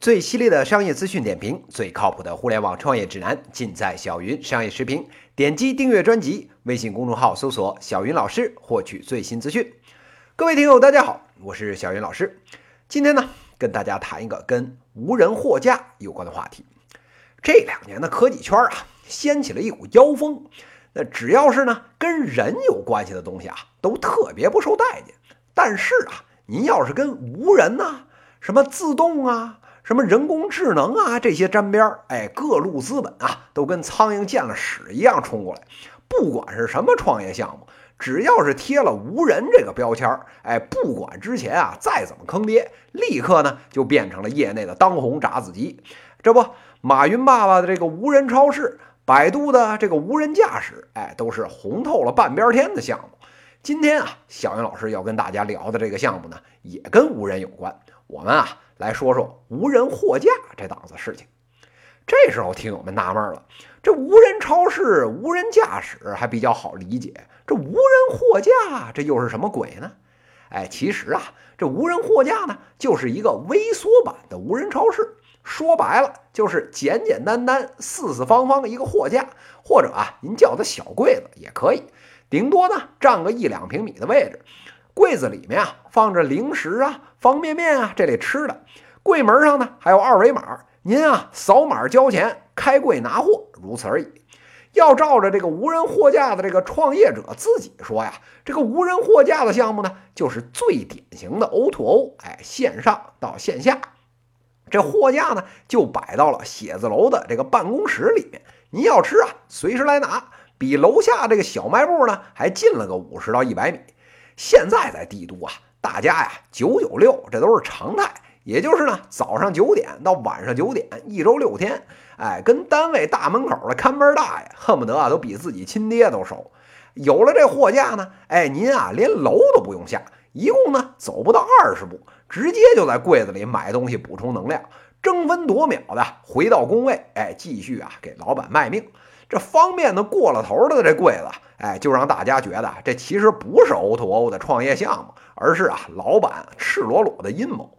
最犀利的商业资讯点评，最靠谱的互联网创业指南，尽在小云商业时评。点击订阅专辑，微信公众号搜索小云老师，获取最新资讯。各位听友大家好，我是小云老师。今天呢，跟大家谈一个跟无人货架有关的话题。这两年的科技圈啊，掀起了一股妖风，那只要是呢跟人有关系的东西啊，都特别不受待见。但是啊，您要是跟无人啊，什么自动啊，什么人工智能啊，这些沾边儿，各路资本啊都跟苍蝇见了屎一样冲过来。不管是什么创业项目，只要是贴了无人这个标签，不管之前啊再怎么坑爹，立刻呢就变成了业内的当红炸子鸡。这不，马云爸爸的这个无人超市，百度的这个无人驾驶，都是红透了半边天的项目。今天啊，小云老师要跟大家聊的这个项目呢，也跟无人有关。我们啊来说说无人货架这档子事情。这时候听友们纳闷了，这无人超市、无人驾驶还比较好理解，这无人货架这又是什么鬼呢？其实啊，这无人货架呢就是一个微缩版的无人超市。说白了就是简简单单四四方方一个货架，或者啊您叫它小柜子也可以，顶多呢占个1-2平米的位置。柜子里面啊放着零食啊、方便面啊这类吃的，柜门上呢还有二维码，您啊扫码交钱，开柜拿货，如此而已。要照着这个无人货架的这个创业者自己说呀，这个无人货架的项目呢就是最典型的 O2O，线上到线下。这货架呢就摆到了写字楼的这个办公室里面，您要吃啊随时来拿，比楼下这个小卖部呢还近了个50到100米。现在在帝都啊，大家呀996这都是常态，也就是呢早上9点到晚上9点，一周6天，跟单位大门口的看门大爷恨不得啊都比自己亲爹都熟。有了这货架呢，您啊连楼都不用下，一共呢走不到20步，直接就在柜子里买东西补充能量，争分夺秒的回到工位，继续啊给老板卖命。这方便的过了头的这柜子，就让大家觉得这其实不是 O2O 的创业项目，而是啊老板赤裸裸的阴谋。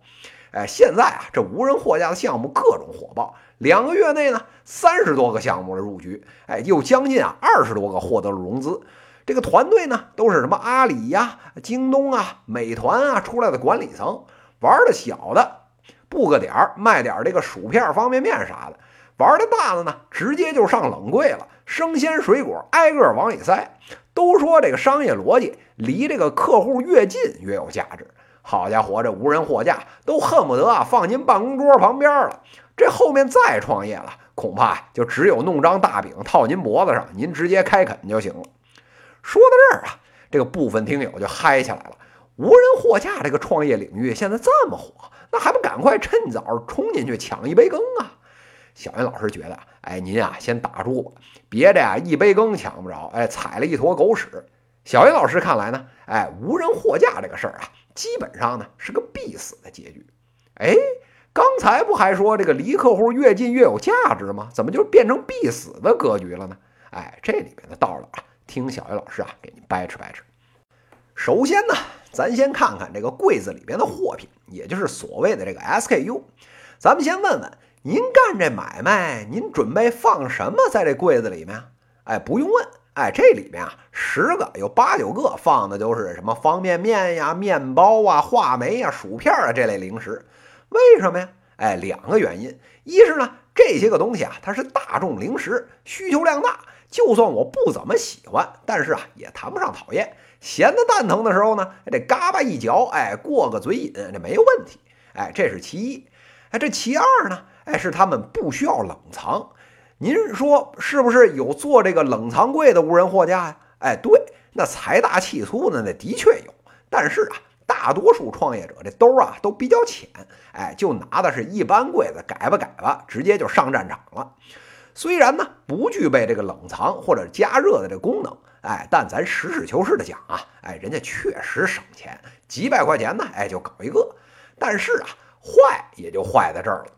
现在啊这无人货架的项目各种火爆，2个月内呢30多个项目的入局，又将近啊20多个获得了融资。这个团队呢都是什么阿里呀、京东啊、美团啊出来的管理层，玩的小的布个点儿卖点这个薯片、方便面啥的，玩的大的呢直接就上冷柜了，生鲜水果挨个往里塞。都说这个商业逻辑离这个客户越近越有价值，好家伙，这无人货架都恨不得啊放进办公桌旁边了。这后面再创业了，恐怕就只有弄张大饼套您脖子上，您直接开啃就行了。说到这儿啊，这个部分听友就嗨起来了，无人货架这个创业领域现在这么火，那还不赶快趁早冲进去抢一杯羹啊。小云老师觉得，您啊先打住吧，别这一杯羹抢不着，踩了一坨狗屎。小云老师看来呢，无人货架这个事儿啊，基本上呢是个必死的结局。刚才不还说这个离客户越近越有价值吗？怎么就变成必死的格局了呢？这里面的道理啊，听小云老师啊给您掰扯掰扯。首先呢，咱先看看这个柜子里边的货品，也就是所谓的这个 SKU。咱们先问问，您干这买卖，您准备放什么在这柜子里面？不用问，这里面啊，10个有8-9个放的都是什么方便面呀、面包啊、话梅呀、薯片啊这类零食。为什么呀？2个原因。一是呢，这些个东西啊，它是大众零食，需求量大，就算我不怎么喜欢，但是啊，也谈不上讨厌。闲得蛋疼的时候呢，这嘎巴一嚼，过个嘴瘾，这没有问题。这是其一。这其二呢，是他们不需要冷藏。您说是不是有做这个冷藏柜的无人货架呀？对，那财大气粗呢，那的确有。但是啊，大多数创业者这兜啊都比较浅，就拿的是一般柜子改吧改吧，直接就上战场了。虽然呢不具备这个冷藏或者加热的这功能，但咱实事求是的讲啊，人家确实省钱，几百块钱呢，就搞一个。但是啊，坏也就坏在这儿了。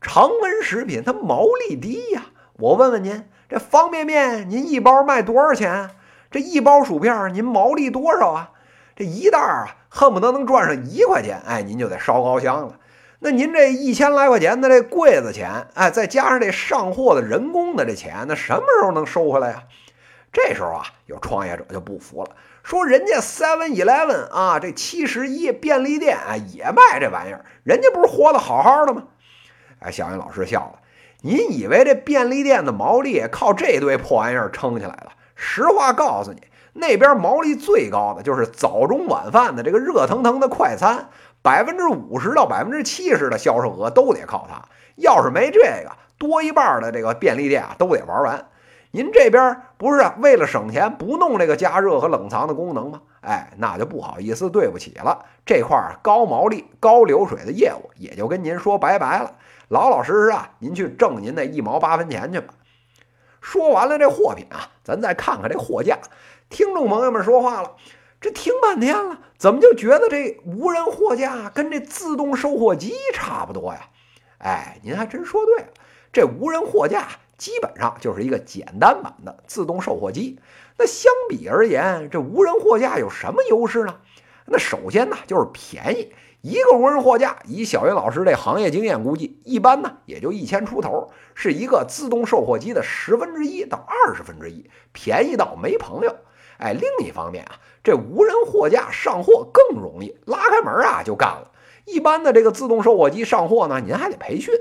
常温食品它毛利低呀，我问问您，这方便面您一包卖多少钱？这一包薯片您毛利多少啊？这一袋啊，恨不得能赚上1块钱，您就得烧高香了。那您这1000来块钱的这柜子钱，哎，再加上这上货的人工的这钱，那什么时候能收回来呀？这时候啊，有创业者就不服了，说人家 7-11 啊，这71便利店啊也卖这玩意儿，人家不是活得好好的吗？哎，小云老师笑了，您以为这便利店的毛利靠这堆破玩意儿撑起来了？实话告诉你，那边毛利最高的就是早中晚饭的这个热腾腾的快餐，50%到70%的销售额都得靠它。要是没这个，多一半的这个便利店啊都得玩完。您这边不是为了省钱不弄这个加热和冷藏的功能吗？哎，那就不好意思，对不起了，这块高毛利高流水的业务也就跟您说拜拜了，老老实实啊，您去挣您那1毛8分钱去吧。说完了这货品啊，咱再看看这货架。听众朋友们说话了，这听半天了，怎么就觉得这无人货架跟这自动售货机差不多呀？哎，您还真说对了，这无人货架基本上就是一个简单版的自动售货机。那相比而言，这无人货架有什么优势呢？那首先呢，就是便宜。一个无人货架，以小云老师这行业经验估计，一般呢也就1000出头，是一个自动售货机的1/10到1/20，便宜到没朋友。哎，另一方面啊，这无人货架上货更容易，拉开门啊就干了。一般的这个自动售货机上货呢，您还得培训。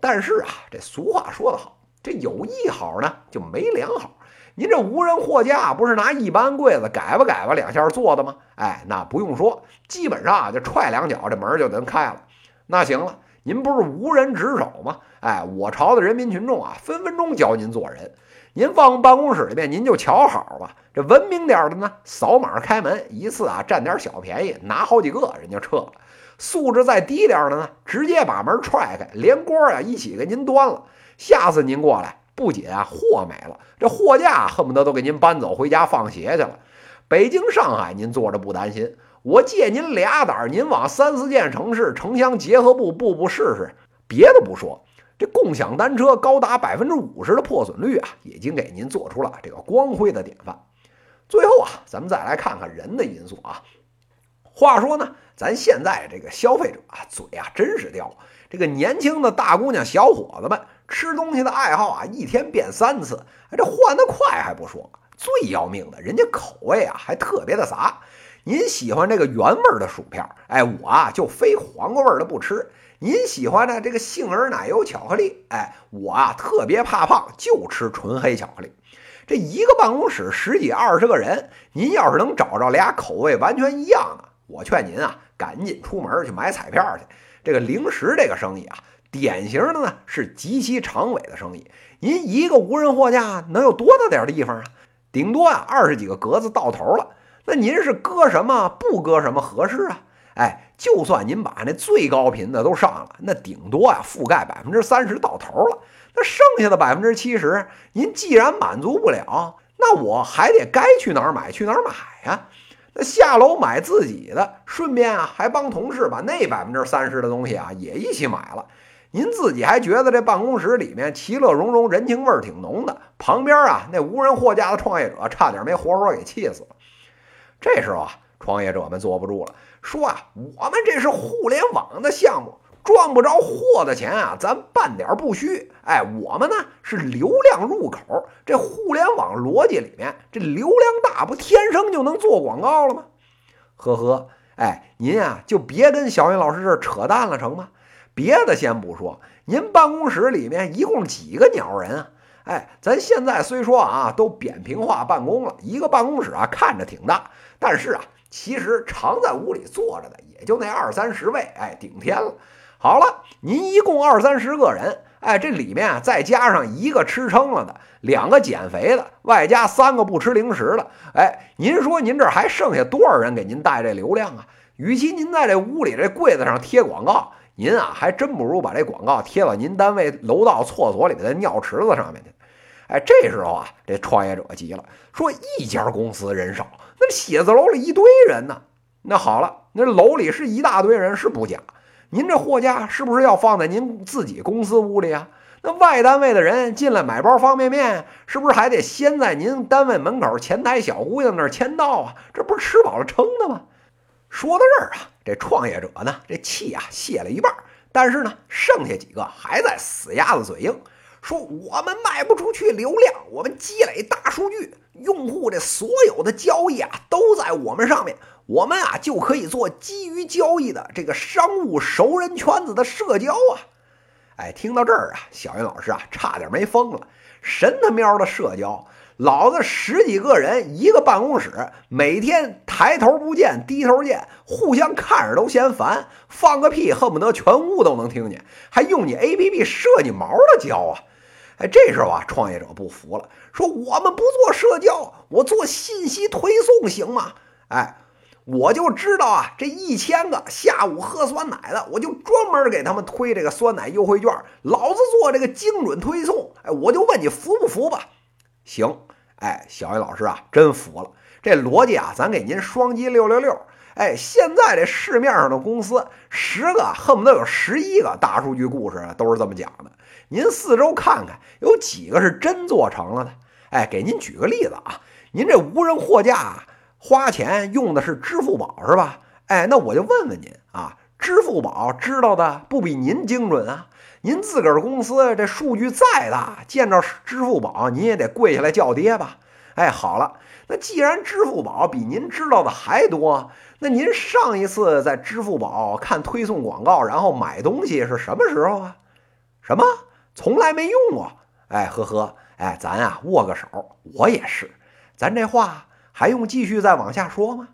但是啊，这俗话说得好，这有一好呢就没两好。您这无人货架不是拿一般柜子改吧改吧两下做的吗？哎，那不用说，基本上啊就踹两脚这门就能开了。那行了，您不是无人值守吗？哎，我朝的人民群众啊分分钟教您做人。您放办公室里面您就瞧好吧，这文明点的呢扫码开门，一次啊占点小便宜，拿好几个人就撤了。素质再低点的呢，直接把门踹开，连锅啊一起给您端了。下次您过来，不仅啊货没了，这货架恨不得都给您搬走，回家放鞋去了。北京上海您坐着不担心，我借您俩胆儿，您往3-4线城市城乡结合部步步试试。别的不说，这共享单车高达50%的破损率啊，已经给您做出了这个光辉的典范。最后啊，咱们再来看看人的因素啊。话说呢，咱现在这个消费者啊，嘴啊真是刁。这个年轻的大姑娘小伙子们吃东西的爱好啊，一天变3次，这换得快还不说，最要命的，人家口味啊还特别的杂。您喜欢这个原味的薯片，哎，我啊就非黄瓜味的不吃。您喜欢呢这个杏仁奶油巧克力，哎，我啊特别怕胖，就吃纯黑巧克力。这一个办公室10几20个人，您要是能找着俩口味完全一样的，我劝您啊赶紧出门去买彩票去。这个零食这个生意啊，典型的呢是极其长尾的生意。您一个无人货架能有多大点地方啊？顶多啊20几个格子到头了。那您是搁什么不搁什么合适啊？哎，就算您把那最高频的都上了，那顶多啊覆盖30%到头了。那剩下的70%，您既然满足不了，那我还得该去哪儿买去哪儿买呀。那下楼买自己的，顺便啊还帮同事把那30%的东西啊也一起买了。您自己还觉得这办公室里面其乐融融，人情味儿挺浓的，旁边啊那无人货架的创业者差点没活活给气死了。这时候啊，创业者们坐不住了，说啊，我们这是互联网的项目，赚不着货的钱啊，咱半点不虚。哎，我们呢是流量入口，这互联网逻辑里面，这流量大不天生就能做广告了吗？呵呵，哎，您啊就别跟小云老师这扯淡了，成吗？别的先不说，您办公室里面一共几个鸟人啊？哎，咱现在虽说啊都扁平化办公了，一个办公室啊看着挺大，但是啊其实常在屋里坐着的也就那20-30位，哎，顶天了。好了，您一共20-30个人，哎，这里面啊再加上一个吃撑了的，2个减肥的，外加3个不吃零食的，哎，您说您这还剩下多少人给您带这流量啊？与其您在这屋里这柜子上贴广告，您啊还真不如把这广告贴到您单位楼道厕所里面的尿池子上面去。哎，这时候啊这创业者急了，说一家公司人少，那写字楼里一堆人呢。那好了，那楼里是一大堆人是不假，您这货架是不是要放在您自己公司屋里啊？那外单位的人进来买包方便面，是不是还得先在您单位门口前台小姑娘那儿签到啊？这不是吃饱了撑的吗？说到这儿啊，这创业者呢这气啊泄了一半，但是呢，剩下几个还在死鸭子嘴硬，说我们卖不出去流量，我们积累大数据，用户这所有的交易啊都在我们上面，我们啊就可以做基于交易的这个商务熟人圈子的社交啊。哎，听到这儿啊，小云老师啊差点没疯了，神他喵的社交，老子十几个人一个办公室，每天抬头不见低头见，互相看着都嫌烦，放个屁恨不得全屋都能听见，还用你 APP 射你毛的交啊。哎，这时候啊，创业者不服了，说我们不做社交，我做信息推送行吗？哎，我就知道啊，这1000个下午喝酸奶的，我就专门给他们推这个酸奶优惠券，老子做这个精准推送。哎，我就问你服不服吧？行，哎，小云老师啊，真服了，这逻辑啊，咱给您双击666。哎，现在这市面上的公司，10个恨不得有11个大数据故事都是这么讲的。您四周看看，有几个是真做成了的？哎，给您举个例子啊，您这无人货架啊，花钱用的是支付宝是吧？哎，那我就问问您啊，支付宝知道的不比您精准啊？您自个儿公司这数据再大，见着支付宝您也得跪下来叫爹吧？哎，好了，那既然支付宝比您知道的还多，那您上一次在支付宝看推送广告然后买东西是什么时候啊？什么？从来没用过？哎，呵呵，哎，咱啊握个手，我也是。咱这话还用继续再往下说吗？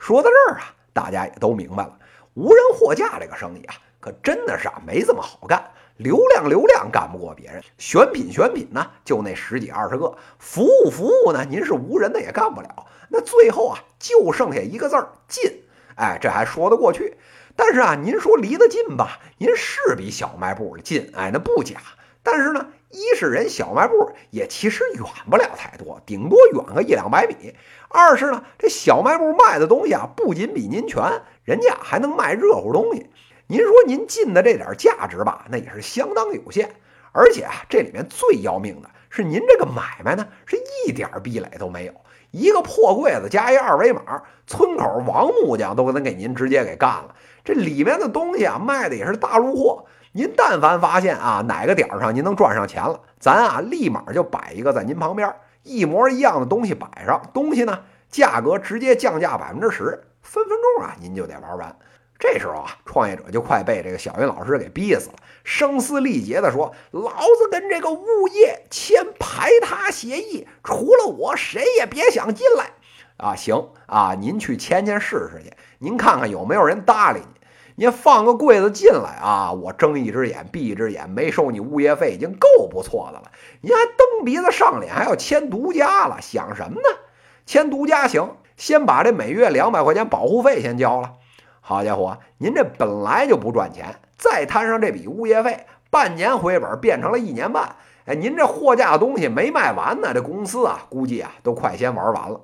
说到这儿啊，大家也都明白了，无人货架这个生意啊，可真的是啊没这么好干，流量干不过别人，选品呢就那10几20个，服务呢您是无人的也干不了，那最后啊就剩下一个字儿，近。哎，这还说得过去，但是啊您说离得近吧，您是比小卖部近，哎，那不假，但是呢一是人小卖部也其实远不了太多，顶多远个100-200米，二是呢这小卖部卖的东西啊不仅比您全，人家还能卖热乎东西，您说您进的这点价值吧，那也是相当有限，而且啊这里面最要命的是您这个买卖呢是一点壁垒都没有，一个破柜子加一2维码，村口王木匠都能给您直接给干了，这里面的东西啊卖的也是大陆货，您但凡发现啊哪个点上您能赚上钱了，咱啊立马就摆一个在您旁边，一模一样的东西摆上，东西呢价格直接降价10%，分分钟啊您就得玩完。这时候啊，创业者就快被这个小云老师给逼死了，声嘶力竭地说：“老子跟这个物业签排他协议，除了我谁也别想进来啊！行啊，您去签试试去，您看看有没有人搭理你。您放个柜子进来啊，我睁一只眼闭一只眼，没收你物业费已经够不错的了。您还蹬鼻子上脸，还要签独家了，想什么呢？签独家行，先把这每月200块钱保护费先交了。”好家伙，您这本来就不赚钱，再摊上这笔物业费，半年回本变成了1年半。哎，您这货架的东西没卖完呢，这公司啊，估计啊都快先玩完了。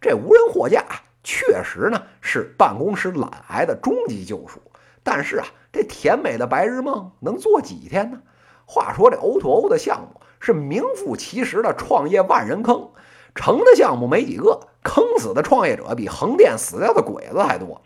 这无人货架啊，确实呢是办公室懒癌的终极救赎，但是啊，这甜美的白日梦能做几天呢？话说这 O2O 的项目是名副其实的创业万人坑，成的项目没几个，坑死的创业者比横店死掉的鬼子还多。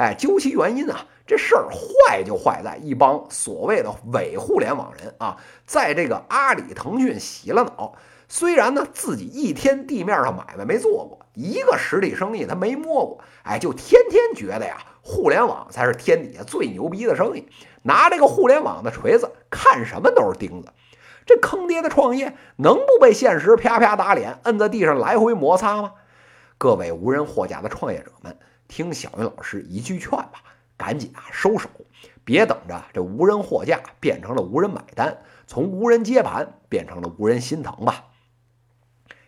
哎，究其原因啊，这事儿坏就坏在一帮所谓的伪互联网人啊，在这个阿里、腾讯洗了脑。虽然呢自己一天地面上买卖没做过，一个实体生意他没摸过，哎，就天天觉得呀，互联网才是天底下最牛逼的生意，拿这个互联网的锤子看什么都是钉子。这坑爹的创业能不被现实啪啪打脸，摁在地上来回摩擦吗？各位无人货架的创业者们，听小云老师一句劝吧，赶紧啊收手，别等着这无人货架变成了无人买单，从无人接盘变成了无人心疼吧。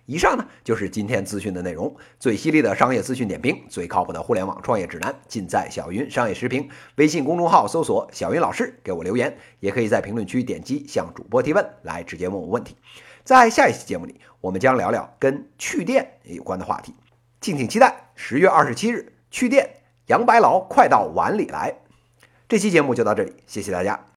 以上呢就是今天资讯的内容，最犀利的商业资讯点评，最靠谱的互联网创业指南，尽在小云商业时评。微信公众号搜索小云老师，给我留言，也可以在评论区点击向主播提问，来直接问我问题。在下一期节目里，我们将聊聊跟去电有关的话题，敬请期待10月27日去电，杨白劳快到碗里来。这期节目就到这里，谢谢大家。